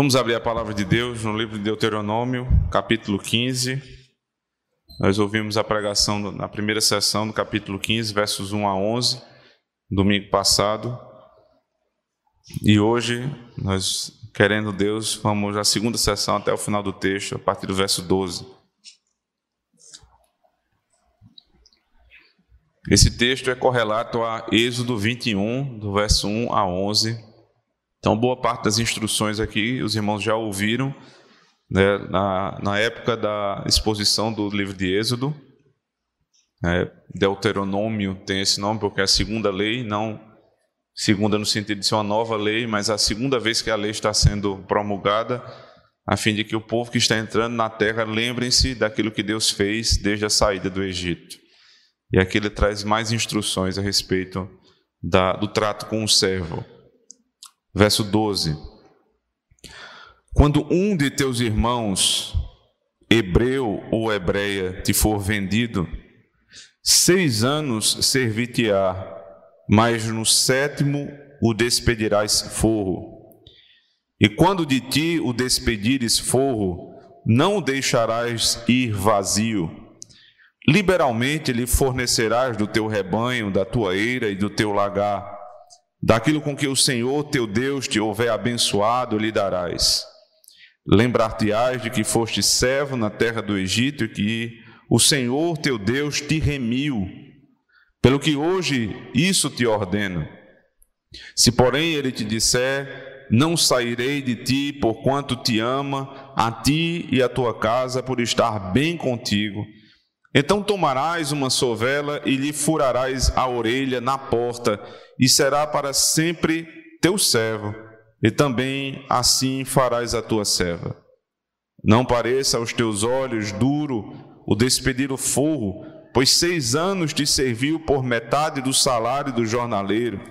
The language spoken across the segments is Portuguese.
Vamos abrir a palavra de Deus no livro de Deuteronômio, capítulo 15. Nós ouvimos a pregação na primeira sessão do capítulo 15, versos 1 a 11, domingo passado. E hoje, nós, querendo Deus, vamos à segunda sessão até o final do texto, a partir do verso 12. Esse texto é correlato a Êxodo 21, do verso 1 a 11. Então, boa parte das instruções aqui, os irmãos já ouviram, né, na época da exposição do livro de Êxodo. Deuteronômio tem esse nome porque é a segunda lei, não segunda no sentido de ser uma nova lei, mas a segunda vez que a lei está sendo promulgada, a fim de que o povo que está entrando na terra lembrem-se daquilo que Deus fez desde a saída do Egito. E aqui ele traz mais instruções a respeito do trato com o servo. Verso 12. Quando um de teus irmãos, hebreu ou hebreia, te for vendido, 6 anos servir-te-á, mas no 7º o despedirás forro. E quando de ti o despedires forro, não o deixarás ir vazio. Liberalmente lhe fornecerás do teu rebanho, da tua eira e do teu lagar. Daquilo com que o Senhor, teu Deus, te houver abençoado, lhe darás. Lembrar-te-ás de que foste servo na terra do Egito e que o Senhor, teu Deus, te remiu. Pelo que hoje isso te ordeno. Se, porém, ele te disser, não sairei de ti, porquanto te ama, a ti e a tua casa, por estar bem contigo, então tomarás uma sovela e lhe furarás a orelha na porta, e será para sempre teu servo, e também assim farás a tua serva. Não pareça aos teus olhos duro o despedir o forro, pois 6 anos te serviu por metade do salário do jornaleiro.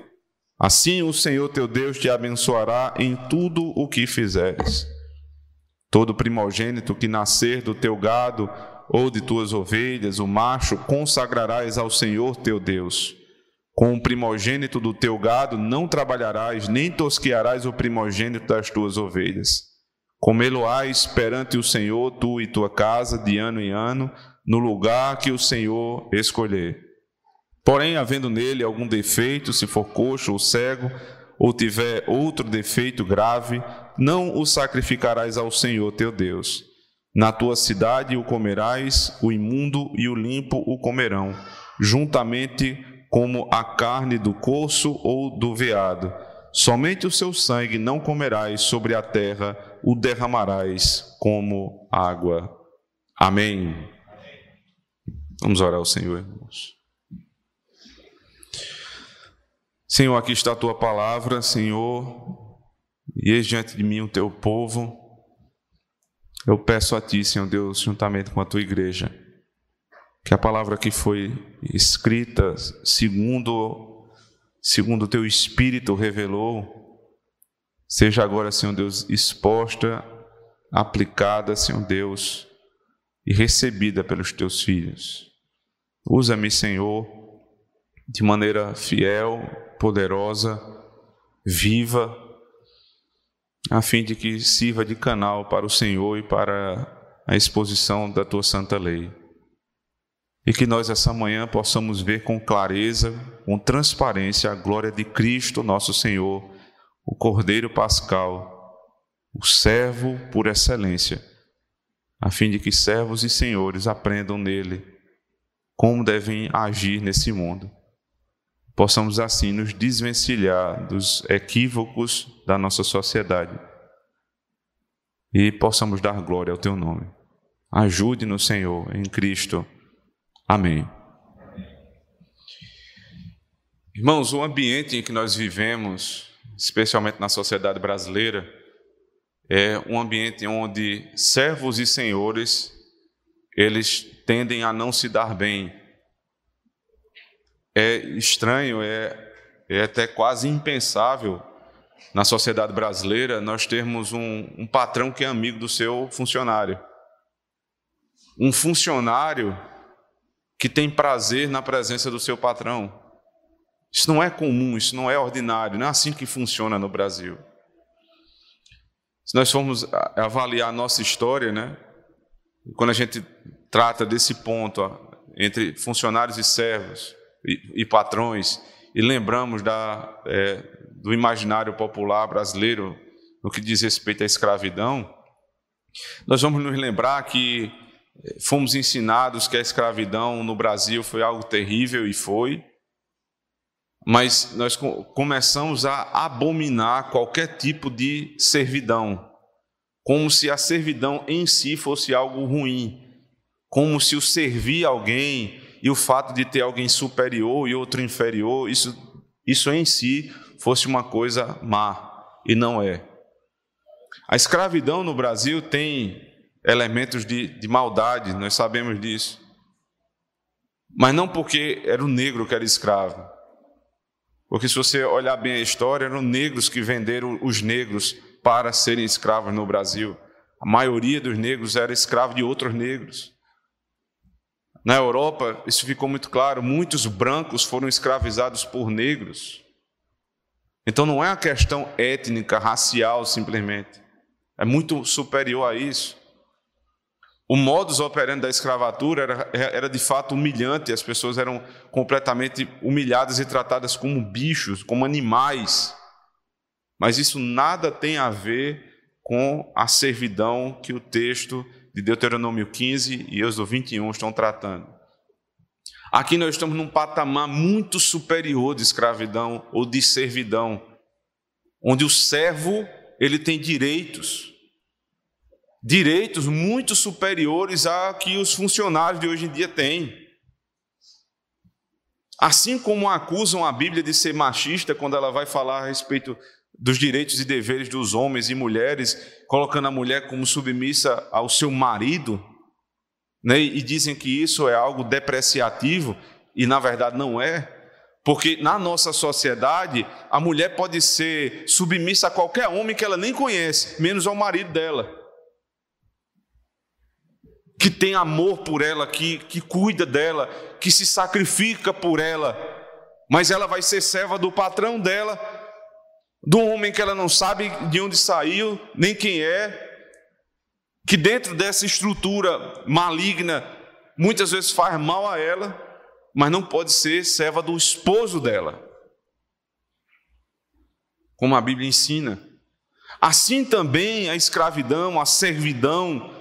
Assim o Senhor teu Deus te abençoará em tudo o que fizeres. Todo primogênito que nascer do teu gado, ou de tuas ovelhas, o macho, consagrarás ao Senhor teu Deus. Com o primogênito do teu gado não trabalharás, nem tosquearás o primogênito das tuas ovelhas. Comê-lo-ás perante o Senhor, tu e tua casa, de ano em ano, no lugar que o Senhor escolher. Porém, havendo nele algum defeito, se for coxo ou cego, ou tiver outro defeito grave, não o sacrificarás ao Senhor teu Deus. Na tua cidade o comerás, o imundo e o limpo o comerão, juntamente como a carne do corso ou do veado. Somente o seu sangue não comerás sobre a terra, o derramarás como água. Amém. Vamos orar ao Senhor, irmãos. Senhor, aqui está a tua palavra, Senhor, e eis diante de mim o teu povo. Eu peço a Ti, Senhor Deus, juntamente com a Tua Igreja, que a palavra que foi escrita segundo o Teu Espírito revelou, seja agora, Senhor Deus, exposta, aplicada, Senhor Deus, e recebida pelos Teus filhos. Usa-me, Senhor, de maneira fiel, poderosa, viva, a fim de que sirva de canal para o Senhor e para a exposição da Tua Santa Lei. E que nós, essa manhã, possamos ver com clareza, com transparência, a glória de Cristo, nosso Senhor, o Cordeiro Pascal, o servo por excelência, a fim de que servos e senhores aprendam nele como devem agir nesse mundo. Possamos assim nos desvencilhar dos equívocos da nossa sociedade e possamos dar glória ao Teu nome. Ajude-nos, Senhor, em Cristo. Amém. Irmãos, o ambiente em que nós vivemos, especialmente na sociedade brasileira, é um ambiente onde servos e senhores, eles tendem a não se dar bem. É estranho, é até quase impensável na sociedade brasileira nós termos um patrão que é amigo do seu funcionário. Um funcionário que tem prazer na presença do seu patrão. Isso não é comum, isso não é ordinário, não é assim que funciona no Brasil. Se nós formos avaliar a nossa história, né? Quando a gente trata desse ponto, ó, entre funcionários e servos e patrões, e lembramos do imaginário popular brasileiro no que diz respeito à escravidão, nós vamos nos lembrar que fomos ensinados que a escravidão no Brasil foi algo terrível, e foi, mas nós começamos a abominar qualquer tipo de servidão, como se a servidão em si fosse algo ruim, como se o servir alguém e o fato de ter alguém superior e outro inferior, isso em si fosse uma coisa má, e não é. A escravidão no Brasil tem elementos de maldade, nós sabemos disso. Mas não porque era o negro que era escravo. Porque se você olhar bem a história, eram negros que venderam os negros para serem escravos no Brasil. A maioria dos negros era escravo de outros negros. Na Europa, isso ficou muito claro, muitos brancos foram escravizados por negros. Então não é uma questão étnica, racial simplesmente. É muito superior a isso. O modus operandi da escravatura era de fato humilhante, as pessoas eram completamente humilhadas e tratadas como bichos, como animais. Mas isso nada tem a ver com a servidão que o texto de Deuteronômio 15 e Êxodo 21 estão tratando. Aqui nós estamos num patamar muito superior de escravidão ou de servidão, onde o servo ele tem direitos muito superiores a que os funcionários de hoje em dia têm. Assim como acusam a Bíblia de ser machista quando ela vai falar a respeito dos direitos e deveres dos homens e mulheres, colocando a mulher como submissa ao seu marido, né? E dizem que isso é algo depreciativo, e na verdade não é, porque na nossa sociedade a mulher pode ser submissa a qualquer homem que ela nem conhece, menos ao marido dela, que tem amor por ela, que cuida dela, que se sacrifica por ela, mas ela vai ser serva do patrão dela, do homem que ela não sabe de onde saiu, nem quem é, que dentro dessa estrutura maligna, muitas vezes faz mal a ela, mas não pode ser serva do esposo dela, como a Bíblia ensina. Assim também a escravidão, a servidão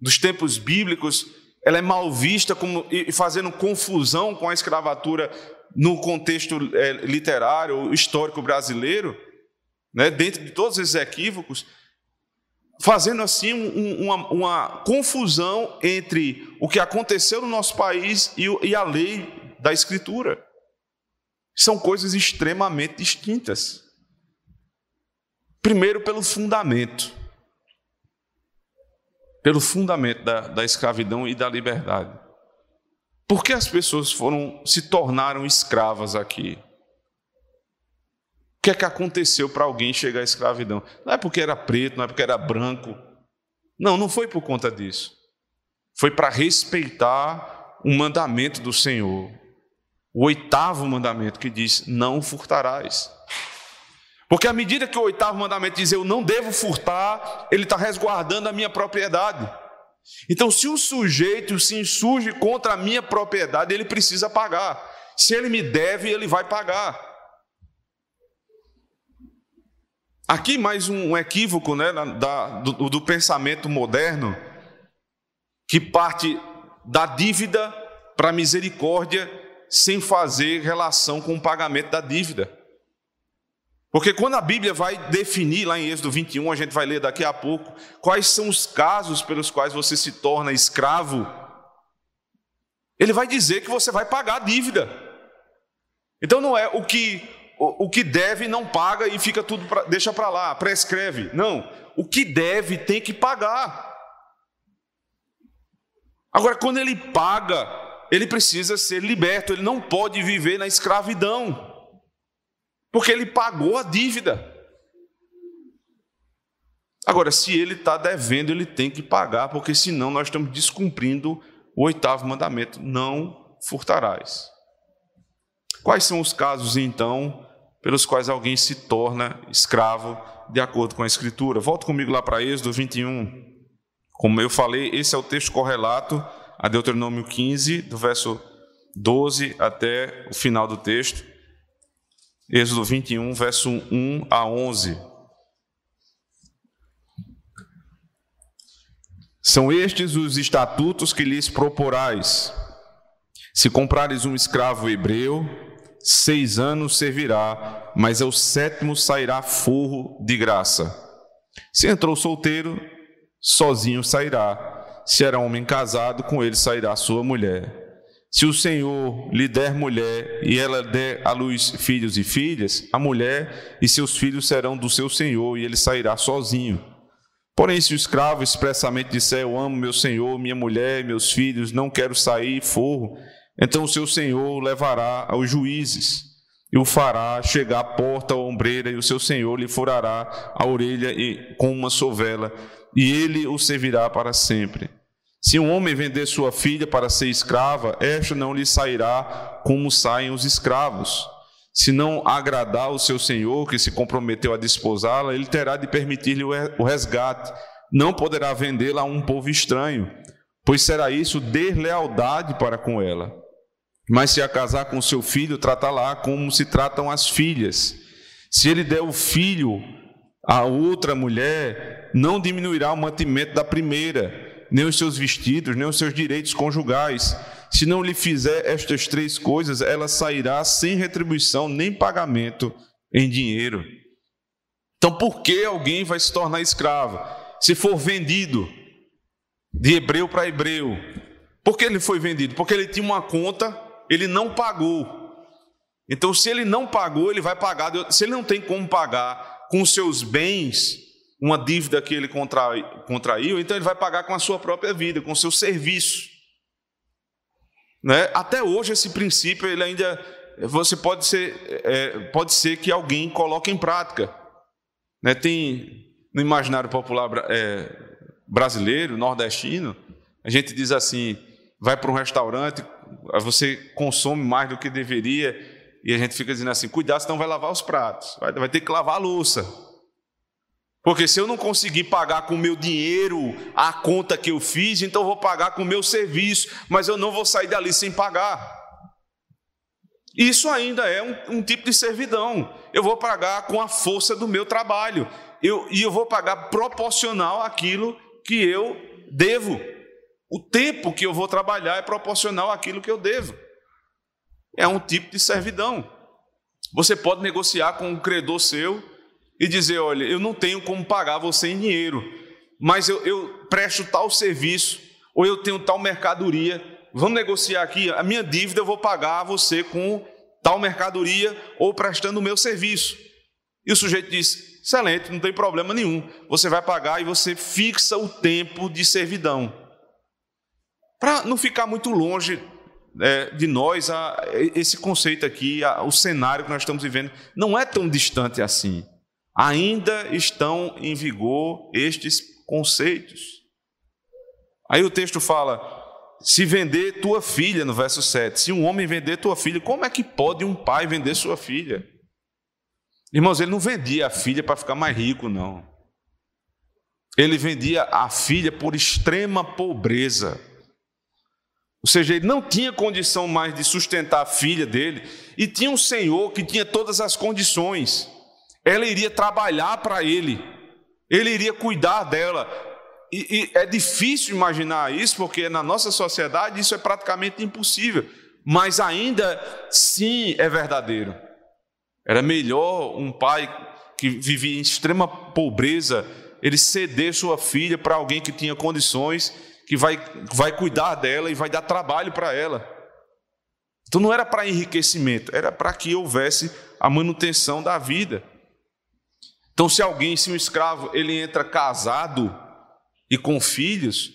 dos tempos bíblicos, ela é mal vista como, e fazendo confusão com a escravatura no contexto literário, histórico brasileiro, né, dentro de todos esses equívocos, fazendo assim uma confusão entre o que aconteceu no nosso país e a lei da Escritura. São coisas extremamente distintas. Primeiro, pelo fundamento. Pelo fundamento da escravidão e da liberdade. Por que as pessoas se tornaram escravas aqui? O que é que aconteceu para alguém chegar à escravidão? Não é porque era preto, não é porque era branco. Não foi por conta disso. Foi para respeitar um mandamento do Senhor. O 8º mandamento que diz, não furtarás. Porque à medida que o 8º mandamento diz, eu não devo furtar, ele está resguardando a minha propriedade. Então, se o sujeito se insurge contra a minha propriedade, ele precisa pagar. Se ele me deve, ele vai pagar. Aqui mais um equívoco, né, do pensamento moderno, que parte da dívida para a misericórdia sem fazer relação com o pagamento da dívida. Porque quando a Bíblia vai definir, lá em Êxodo 21, a gente vai ler daqui a pouco, quais são os casos pelos quais você se torna escravo, ele vai dizer que você vai pagar a dívida. Então não é o que deve não paga e fica tudo deixa para lá, prescreve. Não, o que deve tem que pagar. Agora, quando ele paga, ele precisa ser liberto, ele não pode viver na escravidão. Porque ele pagou a dívida. Agora, se ele está devendo, ele tem que pagar, porque senão nós estamos descumprindo o 8º mandamento, não furtarás. Quais são os casos, então, pelos quais alguém se torna escravo de acordo com a Escritura. Volta comigo lá para Êxodo 21. Como eu falei, esse é o texto correlato a Deuteronômio 15, do verso 12 até o final do texto. Êxodo 21, verso 1 a 11. São estes os estatutos que lhes proporais. Se comprares um escravo hebreu, 6 anos servirá, mas ao 7º sairá forro de graça. Se entrou solteiro, sozinho sairá. Se era homem casado, com ele sairá sua mulher. Se o Senhor lhe der mulher e ela der à luz filhos e filhas, a mulher e seus filhos serão do seu senhor e ele sairá sozinho. Porém, se o escravo expressamente disser, eu amo meu senhor, minha mulher, meus filhos, não quero sair, forro, então o seu senhor o levará aos juízes e o fará chegar à porta ou ombreira, e o seu senhor lhe furará a orelha com uma sovela, e ele o servirá para sempre. Se um homem vender sua filha para ser escrava, esta não lhe sairá como saem os escravos. Se não agradar o seu senhor, que se comprometeu a desposá-la, ele terá de permitir-lhe o resgate. Não poderá vendê-la a um povo estranho, pois será isso deslealdade para com ela. Mas se a casar com seu filho, tratá-la como se tratam as filhas. Se ele der o filho a outra mulher, não diminuirá o mantimento da primeira, nem os seus vestidos, nem os seus direitos conjugais. Se não lhe fizer estas 3 coisas, ela sairá sem retribuição nem pagamento em dinheiro. Então, por que alguém vai se tornar escravo? Se for vendido de hebreu para hebreu. Por que ele foi vendido? Porque ele tinha uma conta, ele não pagou. Então, se ele não pagou, ele vai pagar. Se ele não tem como pagar com seus bens uma dívida que ele contraiu, então ele vai pagar com a sua própria vida, com o seu serviço. Né? Até hoje esse princípio ele ainda você pode ser que alguém coloque em prática, né? Tem no imaginário popular brasileiro, nordestino, a gente diz assim, vai para um restaurante, você consome mais do que deveria e a gente fica dizendo assim, cuidado, senão vai lavar os pratos, vai ter que lavar a louça, porque se eu não conseguir pagar com o meu dinheiro a conta que eu fiz, então eu vou pagar com o meu serviço, mas eu não vou sair dali sem pagar. Isso ainda é um tipo de servidão. Eu vou pagar com a força do meu trabalho e eu vou pagar proporcional àquilo que eu devo. O tempo que eu vou trabalhar é proporcional àquilo que eu devo. É um tipo de servidão. Você pode negociar com um credor seu e dizer, olha, eu não tenho como pagar você em dinheiro, mas eu presto tal serviço, ou eu tenho tal mercadoria, vamos negociar aqui, a minha dívida eu vou pagar a você com tal mercadoria, ou prestando o meu serviço. E o sujeito diz, excelente, não tem problema nenhum, você vai pagar e você fixa o tempo de servidão. Para não ficar muito longe de nós, esse conceito aqui, o cenário que nós estamos vivendo, não é tão distante assim. Ainda estão em vigor estes conceitos. Aí o texto fala, se vender tua filha, no verso 7, se um homem vender tua filha, como é que pode um pai vender sua filha? Irmãos, ele não vendia a filha para ficar mais rico, não. Ele vendia a filha por extrema pobreza. Ou seja, ele não tinha condição mais de sustentar a filha dele e tinha um senhor que tinha todas as condições. Ela iria trabalhar para ele, ele iria cuidar dela. E é difícil imaginar isso, porque na nossa sociedade isso é praticamente impossível. Mas ainda sim é verdadeiro. Era melhor um pai que vivia em extrema pobreza, ele ceder sua filha para alguém que tinha condições, que vai cuidar dela e vai dar trabalho para ela. Então não era para enriquecimento, era para que houvesse a manutenção da vida. Então, se um escravo, ele entra casado e com filhos,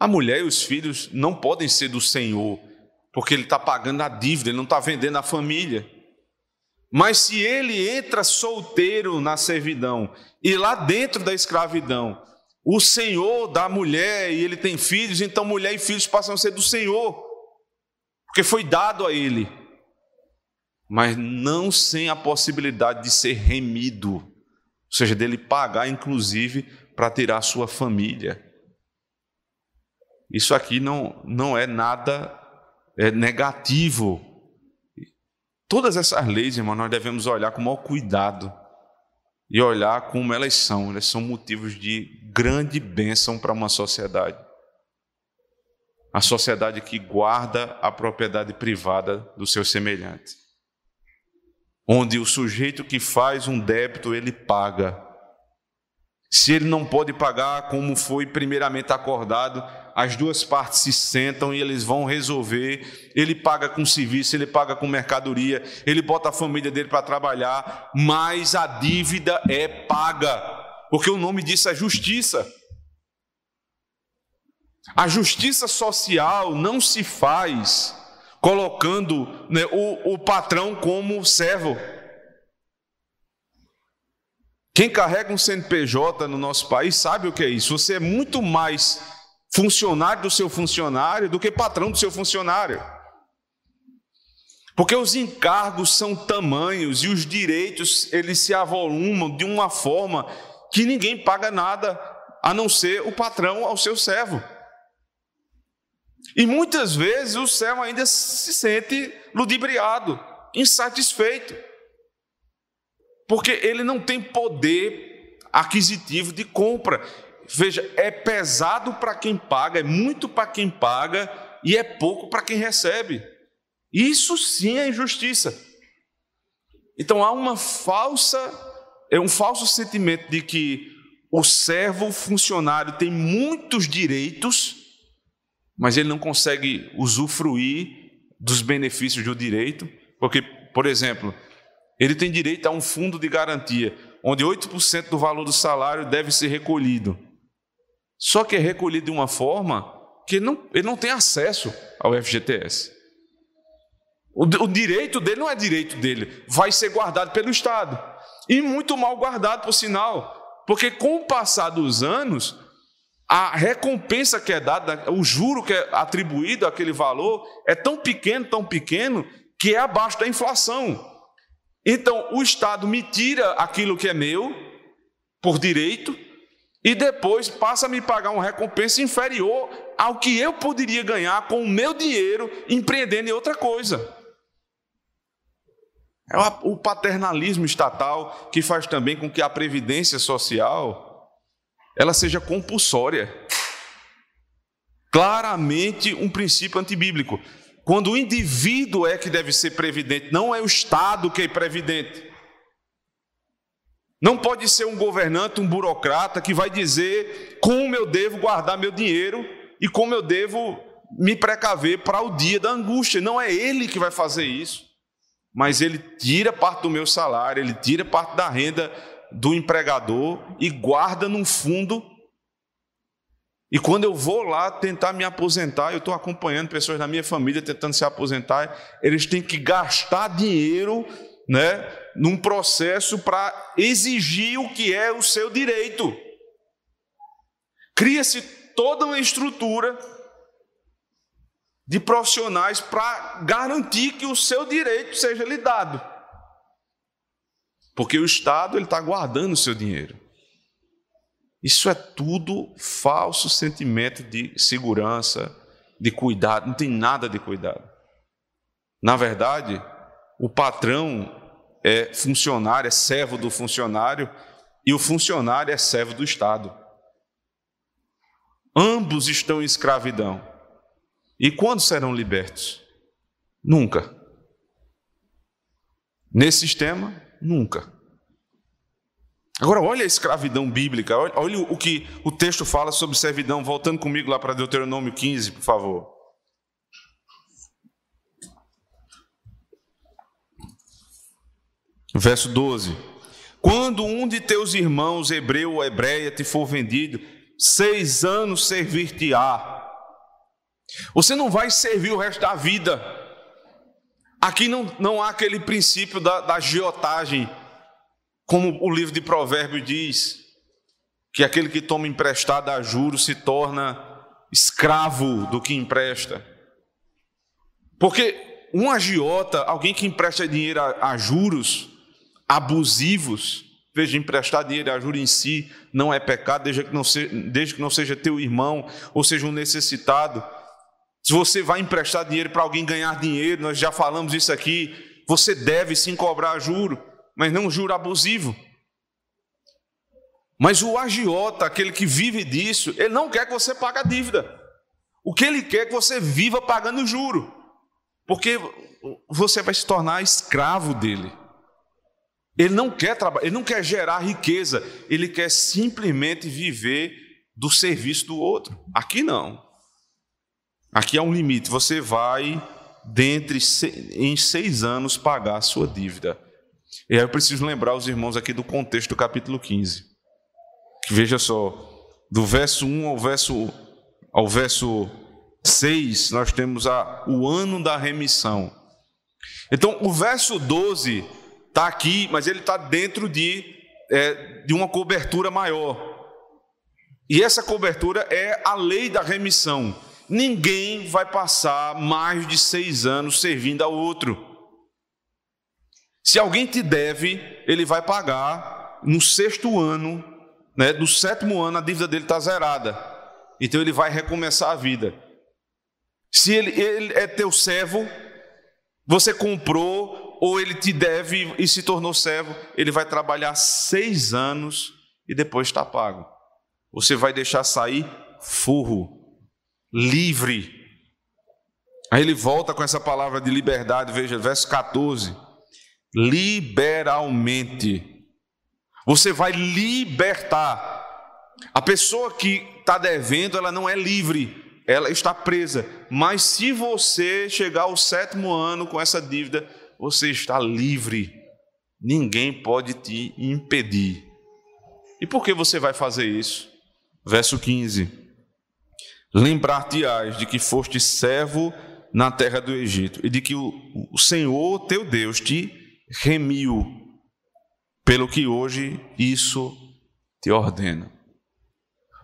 a mulher e os filhos não podem ser do senhor, porque ele está pagando a dívida, ele não está vendendo a família. Mas se ele entra solteiro na servidão e lá dentro da escravidão, o senhor da mulher e ele tem filhos, então mulher e filhos passam a ser do senhor, porque foi dado a ele, mas não sem a possibilidade de ser remido. Ou seja, dele pagar, inclusive, para tirar sua família. Isso aqui não é nada negativo. Todas essas leis, irmão, nós devemos olhar com o maior cuidado e olhar como elas são. Elas são motivos de grande bênção para uma sociedade. A sociedade que guarda a propriedade privada do seu semelhante. Onde o sujeito que faz um débito, ele paga. Se ele não pode pagar, como foi primeiramente acordado, as duas partes se sentam e eles vão resolver. Ele paga com serviço, ele paga com mercadoria, ele bota a família dele para trabalhar, mas a dívida é paga, porque o nome disso é justiça. A justiça social não se faz colocando o patrão como servo. Quem carrega um CNPJ no nosso país sabe o que é isso. Você é muito mais funcionário do seu funcionário do que patrão do seu funcionário. Porque os encargos são tamanhos e os direitos eles se avolumam de uma forma que ninguém paga nada, a não ser o patrão ao seu servo. E muitas vezes o servo ainda se sente ludibriado, insatisfeito, porque ele não tem poder aquisitivo de compra. Veja, é pesado para quem paga, é muito para quem paga e é pouco para quem recebe. Isso sim é injustiça. Então há um falso sentimento de que o servo, o funcionário tem muitos direitos, mas ele não consegue usufruir dos benefícios do direito, porque, por exemplo, ele tem direito a um fundo de garantia, onde 8% do valor do salário deve ser recolhido. Só que é recolhido de uma forma que ele não tem acesso ao FGTS. O direito dele não é direito dele, vai ser guardado pelo Estado. E muito mal guardado, por sinal, porque com o passar dos anos, a recompensa que é dada, o juro que é atribuído àquele valor é tão pequeno, que é abaixo da inflação. Então, o Estado me tira aquilo que é meu, por direito, e depois passa a me pagar uma recompensa inferior ao que eu poderia ganhar com o meu dinheiro empreendendo em outra coisa. É o paternalismo estatal que faz também com que a previdência social ela seja compulsória. Claramente um princípio antibíblico. Quando o indivíduo é que deve ser previdente, não é o Estado que é previdente. Não pode ser um governante, um burocrata que vai dizer como eu devo guardar meu dinheiro e como eu devo me precaver para o dia da angústia. Não é ele que vai fazer isso, mas ele tira parte do meu salário, ele tira parte da renda do empregador e guarda num fundo. E quando eu vou lá tentar me aposentar, eu estou acompanhando pessoas da minha família tentando se aposentar, eles têm que gastar dinheiro, num processo para exigir o que é o seu direito. Cria-se toda uma estrutura de profissionais para garantir que o seu direito seja lhe dado. Porque o Estado ele está guardando o seu dinheiro. Isso é tudo falso sentimento de segurança, de cuidado. Não tem nada de cuidado. Na verdade, o patrão é funcionário, é servo do funcionário, e o funcionário é servo do Estado. Ambos estão em escravidão. E quando serão libertos? Nunca. Nesse sistema, nunca. Agora, olha a escravidão bíblica, olha o que o texto fala sobre servidão, voltando comigo lá para Deuteronômio 15, por favor. Verso 12. Quando um de teus irmãos, hebreu ou hebreia, te for vendido, 6 anos servir-te-á. Você não vai servir o resto da vida. Aqui não há aquele princípio da agiotagem, como o livro de Provérbios diz, que aquele que toma emprestado a juros se torna escravo do que empresta. Porque um agiota, alguém que empresta dinheiro a juros abusivos, Veja, emprestar dinheiro, a juro em si, não é pecado, desde que não seja teu irmão, ou seja, um necessitado. Se você vai emprestar dinheiro para alguém ganhar dinheiro, nós já falamos isso aqui, você deve sim cobrar juro, mas não juro abusivo. Mas o agiota, aquele que vive disso, ele não quer que você pague a dívida. O que ele quer é que você viva pagando juro, porque você vai se tornar escravo dele. Ele não quer trabalhar, ele não quer gerar riqueza, ele quer simplesmente viver do serviço do outro. Aqui não. Aqui há um limite, você vai, em 6 anos, pagar a sua dívida. E aí eu preciso lembrar os irmãos aqui do contexto do capítulo 15. Veja só, do verso 1 ao verso 6, nós temos o ano da remissão. Então, o verso 12 está aqui, mas ele está dentro de uma cobertura maior. E essa cobertura é a lei da remissão. Ninguém vai passar mais de 6 anos servindo ao outro. Se alguém te deve, ele vai pagar no 6º ano, né? Do 7º ano a dívida dele está zerada. Então ele vai recomeçar a vida. Se ele é teu servo, você comprou ou ele te deve e se tornou servo, ele vai trabalhar 6 anos e depois está pago. Você vai deixar sair furro. Livre. Aí ele volta com essa palavra de liberdade, veja, verso 14. Liberalmente. Você vai libertar. A pessoa que está devendo, ela não é livre, ela está presa. Mas se você chegar ao 7º ano com essa dívida, você está livre. Ninguém pode te impedir. E por que você vai fazer isso? Verso 15. Lembrar-te-ás de que foste servo na terra do Egito e de que o Senhor teu Deus te remiu, pelo que hoje isso te ordena.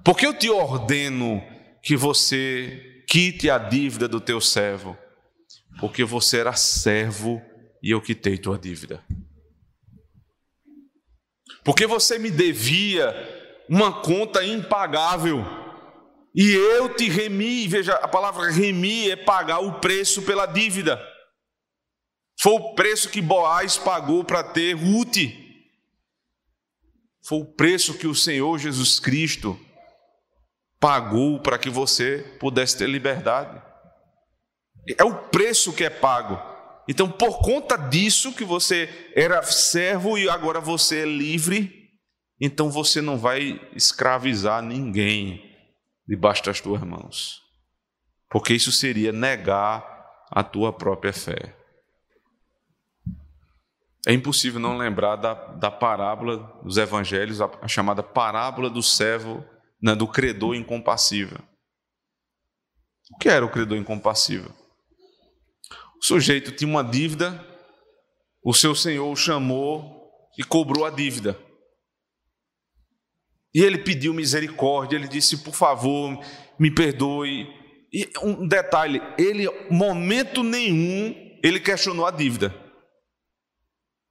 Porque eu te ordeno que você quite a dívida do teu servo, porque você era servo e eu quitei tua dívida. Porque você me devia uma conta impagável, e eu te remi. Veja, a palavra remir é pagar o preço pela dívida. Foi o preço que Boaz pagou para ter Ruth. Foi o preço que o Senhor Jesus Cristo pagou para que você pudesse ter liberdade. É o preço que é pago. Então, por conta disso que você era servo e agora você é livre, então você não vai escravizar ninguém debaixo das tuas mãos, porque isso seria negar a tua própria fé. É impossível não lembrar da parábola dos evangelhos, a chamada parábola do servo, né, do credor incompassível. O que era o credor incompassível? O sujeito tinha uma dívida, o seu senhor o chamou e cobrou a dívida. E ele pediu misericórdia, ele disse, por favor, me perdoe. E um detalhe, ele, momento nenhum, ele questionou a dívida.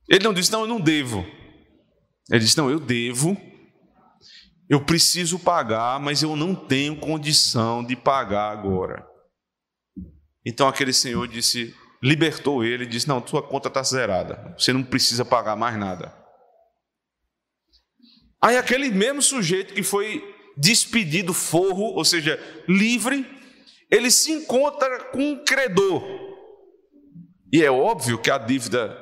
Ele não disse, não, eu não devo. Ele disse, não, eu devo, eu preciso pagar, mas eu não tenho condição de pagar agora. Então aquele senhor disse, libertou ele, disse, não, sua conta está zerada, você não precisa pagar mais nada. Aí aquele mesmo sujeito que foi despedido forro, ou seja, livre, ele se encontra com um credor. E é óbvio que a dívida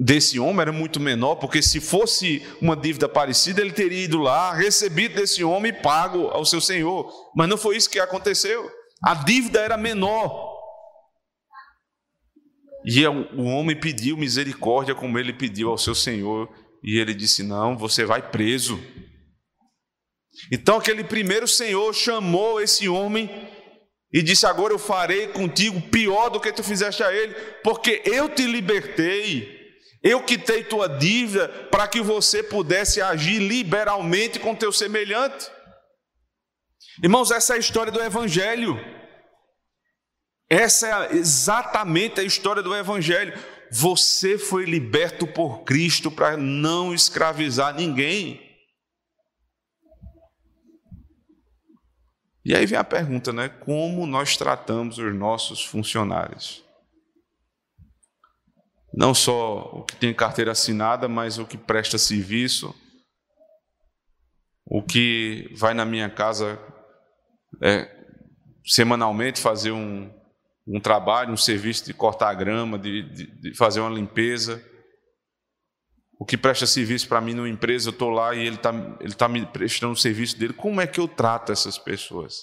desse homem era muito menor, porque se fosse uma dívida parecida, ele teria ido lá, recebido desse homem e pago ao seu senhor. Mas não foi isso que aconteceu. A dívida era menor. E o homem pediu misericórdia como ele pediu ao seu senhor. E ele disse, não, você vai preso. Então aquele primeiro senhor chamou esse homem e disse, agora eu farei contigo pior do que tu fizeste a ele, porque eu te libertei, eu quitei tua dívida para que você pudesse agir liberalmente com teu semelhante. Irmãos, essa é a história do Evangelho. Essa é exatamente a história do Evangelho. você foi liberto por Cristo para não escravizar ninguém. E aí vem a pergunta, né? Como nós tratamos os nossos funcionários? Não só o que tem carteira assinada, mas o que presta serviço, o que vai na minha casa semanalmente fazer um trabalho, um serviço de cortar a grama, de fazer uma limpeza. O que presta serviço para mim numa empresa, eu estou lá e ele tá me prestando o serviço dele. Como é que eu trato essas pessoas?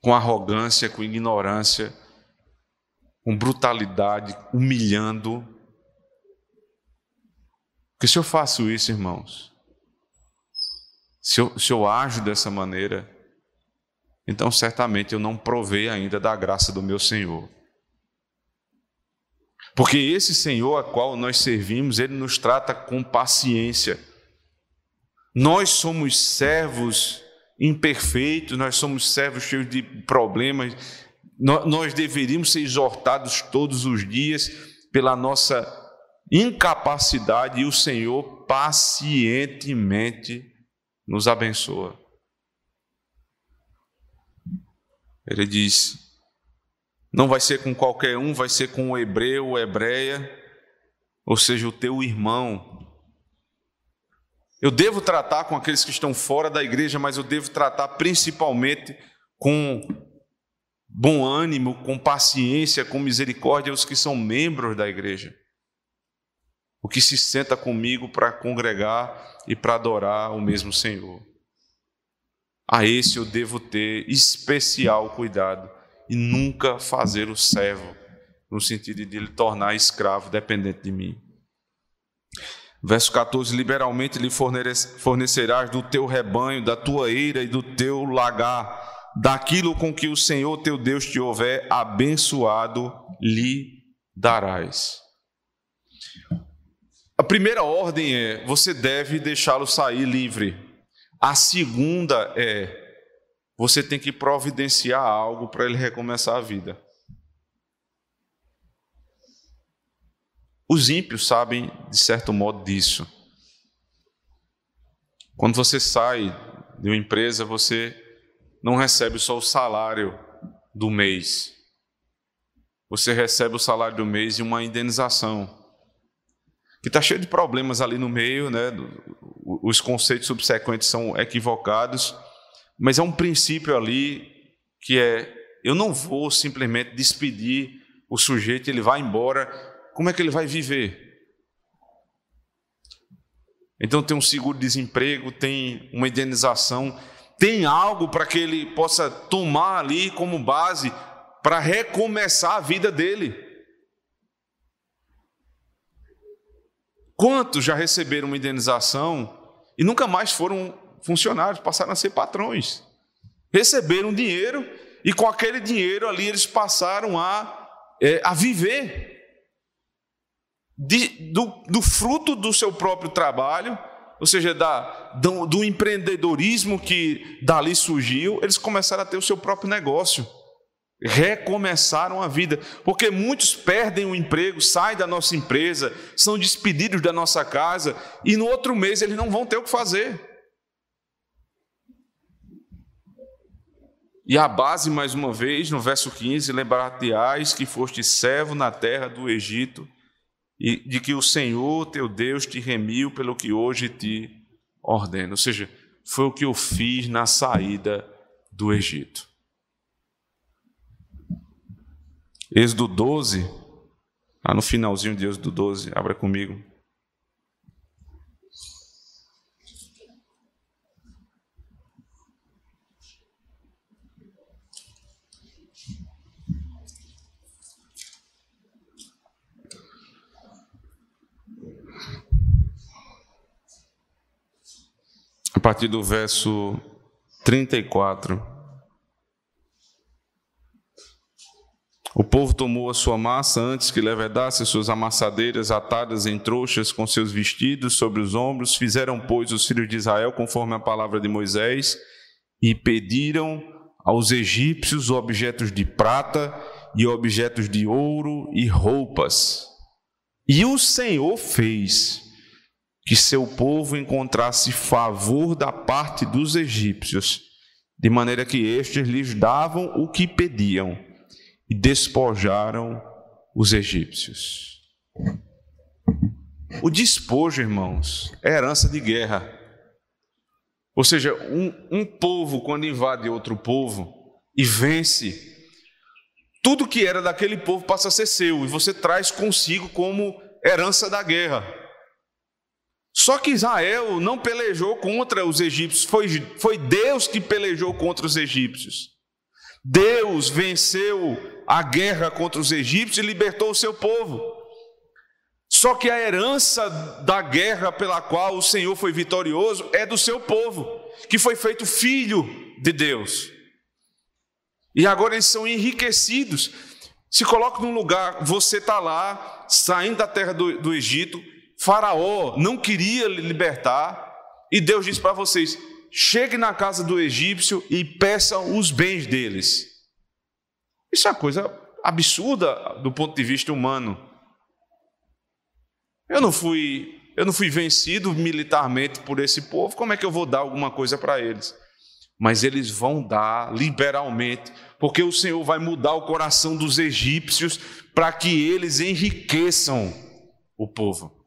Com arrogância, com ignorância, com brutalidade, humilhando. Porque se eu faço isso, irmãos, se eu ajo dessa maneira, então certamente eu não provei ainda da graça do meu Senhor. Porque esse Senhor a qual nós servimos, Ele nos trata com paciência. Nós somos servos imperfeitos, nós somos servos cheios de problemas. Nós deveríamos ser exortados todos os dias pela nossa incapacidade e o Senhor pacientemente nos abençoa. Ele diz: não vai ser com qualquer um, vai ser com o hebreu, o hebreia, ou seja, o teu irmão. Eu devo tratar com aqueles que estão fora da igreja, mas eu devo tratar principalmente com bom ânimo, com paciência, com misericórdia, os que são membros da igreja. O que se senta comigo para congregar e para adorar o mesmo Senhor. A esse eu devo ter especial cuidado e nunca fazer o servo, no sentido de ele tornar escravo, dependente de mim. Verso 14, liberalmente lhe fornecerás do teu rebanho, da tua eira e do teu lagar, daquilo com que o Senhor teu Deus te houver abençoado, lhe darás. A primeira ordem é: você deve deixá-lo sair livre. A segunda é: você tem que providenciar algo para ele recomeçar a vida. Os ímpios sabem, de certo modo, disso. Quando você sai de uma empresa, você não recebe só o salário do mês. Você recebe o salário do mês e uma indenização, que está cheio de problemas ali no meio, né? Os conceitos subsequentes são equivocados, mas é um princípio ali que é: eu não vou simplesmente despedir o sujeito, ele vai embora. Como é que ele vai viver? Então tem um seguro-desemprego, tem uma indenização, tem algo para que ele possa tomar ali como base para recomeçar a vida dele. Quantos já receberam uma indenização e nunca mais foram funcionários, passaram a ser patrões? Receberam dinheiro e com aquele dinheiro ali eles passaram a viver do fruto do seu próprio trabalho. Ou seja, do empreendedorismo que dali surgiu, eles começaram a ter o seu próprio negócio. Recomeçaram a vida. Porque muitos perdem o emprego, saem da nossa empresa, são despedidos da nossa casa e no outro mês eles não vão ter o que fazer. E a base, mais uma vez, no verso 15, lembrar-te-ás que foste servo na terra do Egito, e de que o Senhor, teu Deus, te remiu pelo que hoje te ordena. Ou seja, foi o que eu fiz na saída do Egito. Êxodo 12, no finalzinho de Êxodo 12, abra comigo. A partir do verso 34. O povo tomou a sua massa antes que levedasse as suas amassadeiras atadas em trouxas com seus vestidos sobre os ombros. Fizeram, pois, os filhos de Israel conforme a palavra de Moisés e pediram aos egípcios objetos de prata e objetos de ouro e roupas. E o Senhor fez que seu povo encontrasse favor da parte dos egípcios, de maneira que estes lhes davam o que pediam e despojaram os egípcios. O despojo, irmãos, é herança de guerra. Ou seja, um povo, quando invade outro povo e vence, tudo que era daquele povo passa a ser seu, e você traz consigo como herança da guerra. Só que Israel não pelejou contra os egípcios, foi Deus que pelejou contra os egípcios. Deus venceu a guerra contra os egípcios e libertou o seu povo. Só que a herança da guerra pela qual o Senhor foi vitorioso é do seu povo, que foi feito filho de Deus. E agora eles são enriquecidos. Se coloca num lugar, você está lá, saindo da terra do Egito, Faraó não queria libertar, e Deus disse para vocês: chegue na casa do egípcio e peçam os bens deles. Isso é uma coisa absurda do ponto de vista humano. Eu não fui vencido militarmente por esse povo, como é que eu vou dar alguma coisa para eles? Mas eles vão dar liberalmente, porque o Senhor vai mudar o coração dos egípcios para que eles enriqueçam o povo.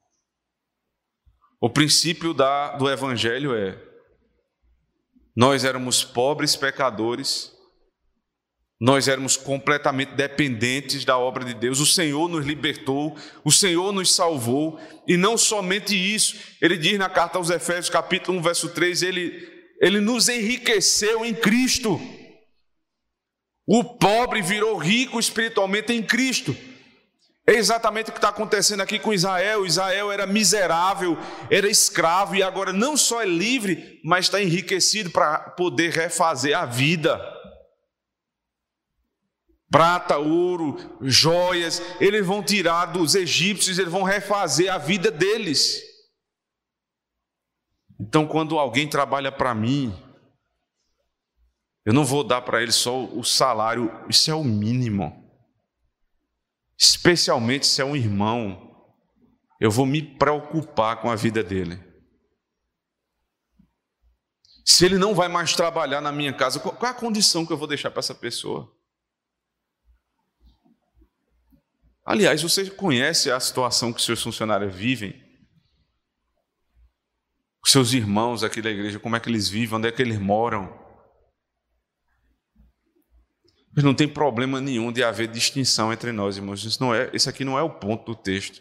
O princípio do Evangelho é: nós éramos pobres pecadores, nós éramos completamente dependentes da obra de Deus. O Senhor nos libertou, o Senhor nos salvou, e não somente isso. Ele diz na carta aos Efésios, capítulo 1, verso 3, Ele nos enriqueceu em Cristo. O pobre virou rico espiritualmente em Cristo. É exatamente o que está acontecendo aqui com Israel. Israel era miserável, era escravo, e agora não só é livre, mas está enriquecido para poder refazer a vida. Prata, ouro, joias, eles vão tirar dos egípcios, eles vão refazer a vida deles. Então, quando alguém trabalha para mim, eu não vou dar para ele só o salário, isso é o mínimo. Especialmente se é um irmão, eu vou me preocupar com a vida dele. Se ele não vai mais trabalhar na minha casa, qual é a condição que eu vou deixar para essa pessoa? Aliás, você conhece a situação que seus funcionários vivem? Seus irmãos aqui da igreja, como é que eles vivem, onde é que eles moram? Mas não tem problema nenhum de haver distinção entre nós, irmãos. Esse aqui não é o ponto do texto.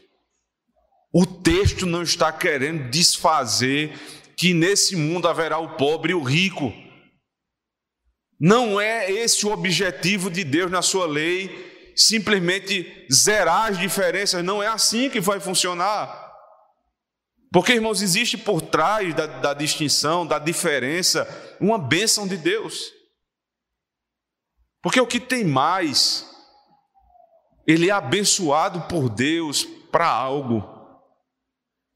O texto não está querendo desfazer que nesse mundo haverá o pobre e o rico. Não é esse o objetivo de Deus na sua lei, simplesmente zerar as diferenças. Não é assim que vai funcionar. Porque, irmãos, existe por trás da distinção, da diferença, uma bênção de Deus. Porque o que tem mais, ele é abençoado por Deus para algo,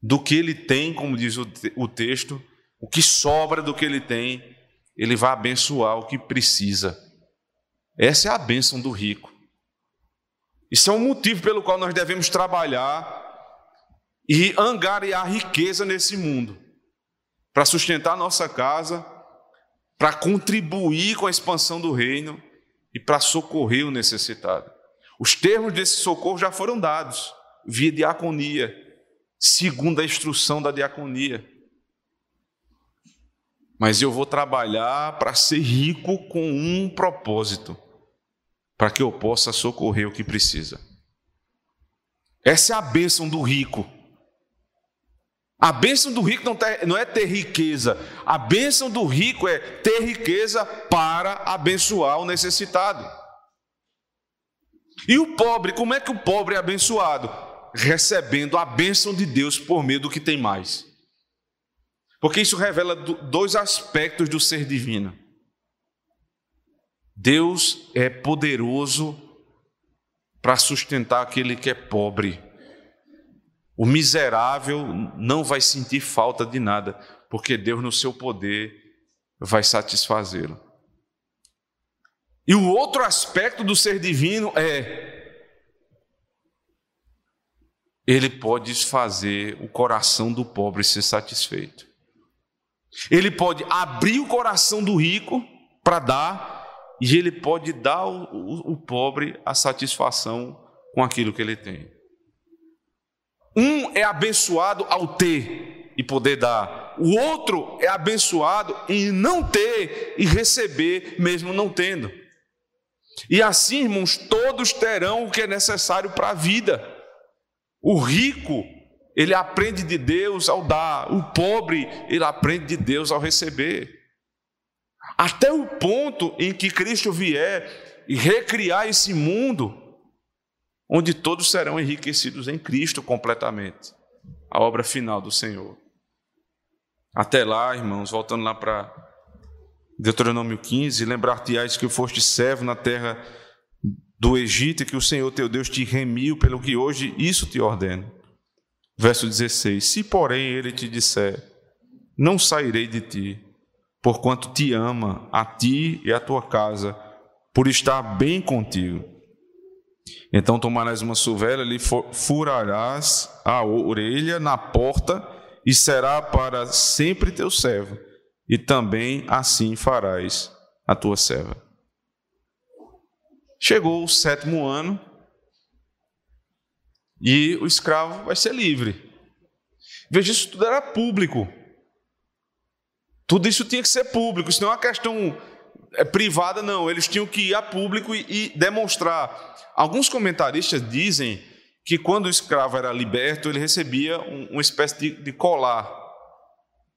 do que ele tem, como diz o texto, o que sobra do que ele tem, ele vai abençoar o que precisa. Essa é a bênção do rico. Isso é um motivo pelo qual nós devemos trabalhar e angariar riqueza nesse mundo, para sustentar nossa casa, para contribuir com a expansão do reino e para socorrer o necessitado. Os termos desse socorro já foram dados, via diaconia, segundo a instrução da diaconia. Mas eu vou trabalhar para ser rico com um propósito, para que eu possa socorrer o que precisa. Essa é a bênção do rico. A bênção do rico não é ter riqueza. A bênção do rico é ter riqueza para abençoar o necessitado. E o pobre, como é que o pobre é abençoado? Recebendo a bênção de Deus por meio do que tem mais. Porque isso revela dois aspectos do ser divino. Deus é poderoso para sustentar aquele que é pobre. O miserável não vai sentir falta de nada, porque Deus, no seu poder, vai satisfazê-lo. E o outro aspecto do ser divino é: ele pode fazer o coração do pobre ser satisfeito. Ele pode abrir o coração do rico para dar, e ele pode dar ao pobre a satisfação com aquilo que ele tem. Um é abençoado ao ter e poder dar. O outro é abençoado em não ter e receber, mesmo não tendo. E assim, irmãos, todos terão o que é necessário para a vida. O rico, ele aprende de Deus ao dar. O pobre, ele aprende de Deus ao receber. Até o ponto em que Cristo vier e recriar esse mundo, onde todos serão enriquecidos em Cristo completamente. A obra final do Senhor. Até lá, irmãos, voltando lá para Deuteronômio 15, lembrar-te-ás que foste servo na terra do Egito e que o Senhor teu Deus te remiu, pelo que hoje isso te ordeno. Verso 16, se porém ele te disser, não sairei de ti, porquanto te ama, a ti e a tua casa, por estar bem contigo. Então tomarás uma sovela, lhe furarás a orelha na porta e será para sempre teu servo. E também assim farás a tua serva. Chegou o 7º ano e o escravo vai ser livre. Veja, isso tudo era público. Tudo isso tinha que ser público, isso não é uma questão privada, não. Eles tinham que ir a público e demonstrar. Alguns comentaristas dizem que quando o escravo era liberto, ele recebia uma espécie de colar.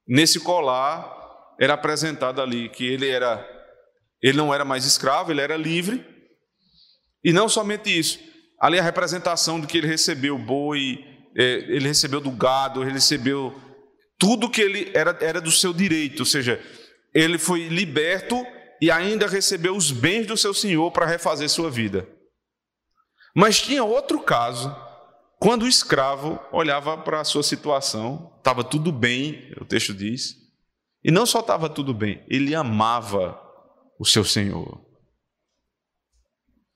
Nesse colar era apresentado ali que ele não era mais escravo, ele era livre. E não somente isso, ali a representação de que ele recebeu boi, ele recebeu do gado, ele recebeu tudo que ele era do seu direito, ou seja, ele foi liberto e ainda recebeu os bens do seu senhor para refazer sua vida. Mas tinha outro caso, quando o escravo olhava para a sua situação, estava tudo bem, o texto diz, e não só estava tudo bem, ele amava o seu senhor.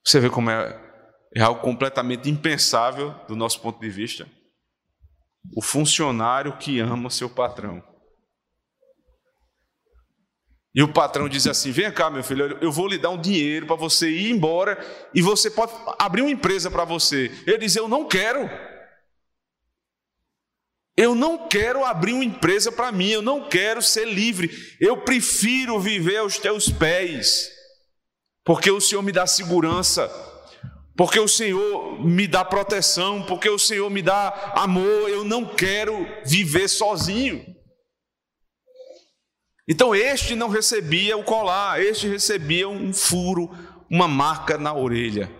Você vê como é algo completamente impensável do nosso ponto de vista. O funcionário que ama o seu patrão. E o patrão diz assim, vem cá, meu filho, eu vou lhe dar um dinheiro para você ir embora e você pode abrir uma empresa para você. Ele diz, eu não quero. Eu não quero abrir uma empresa para mim, eu não quero ser livre. Eu prefiro viver aos teus pés, porque o Senhor me dá segurança, porque o Senhor me dá proteção, porque o Senhor me dá amor, eu não quero viver sozinho. Então este não recebia o colar, este recebia um furo, uma marca na orelha.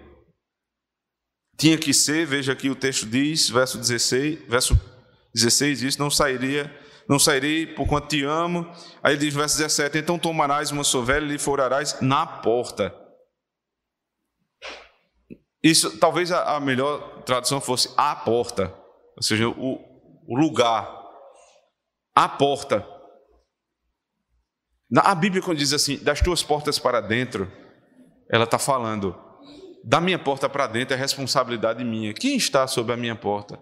Tinha que ser, veja aqui o texto diz, verso 16 diz, não sairei, porquanto te amo. Aí diz verso 17, então tomarás uma sovela e lhe furarás na porta. Isso, talvez a melhor tradução fosse a porta, ou seja, o lugar, a porta. A Bíblia, quando diz assim, das tuas portas para dentro, ela está falando, da minha porta para dentro é responsabilidade minha. Quem está sob a minha porta?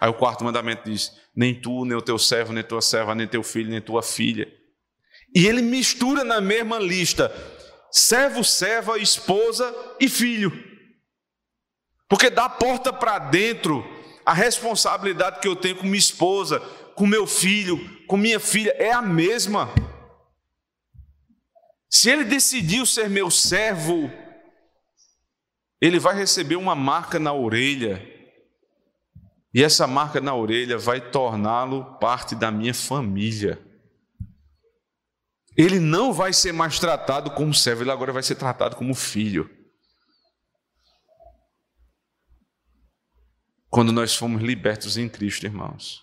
Aí o 4º mandamento diz, nem tu, nem o teu servo, nem tua serva, nem teu filho, nem tua filha. E ele mistura na mesma lista, servo, serva, esposa e filho. Porque da porta para dentro, a responsabilidade que eu tenho com minha esposa, com meu filho, com minha filha, é a mesma. Se ele decidiu ser meu servo, ele vai receber uma marca na orelha. E essa marca na orelha vai torná-lo parte da minha família. Ele não vai ser mais tratado como servo, ele agora vai ser tratado como filho. Quando nós fomos libertos em Cristo, irmãos.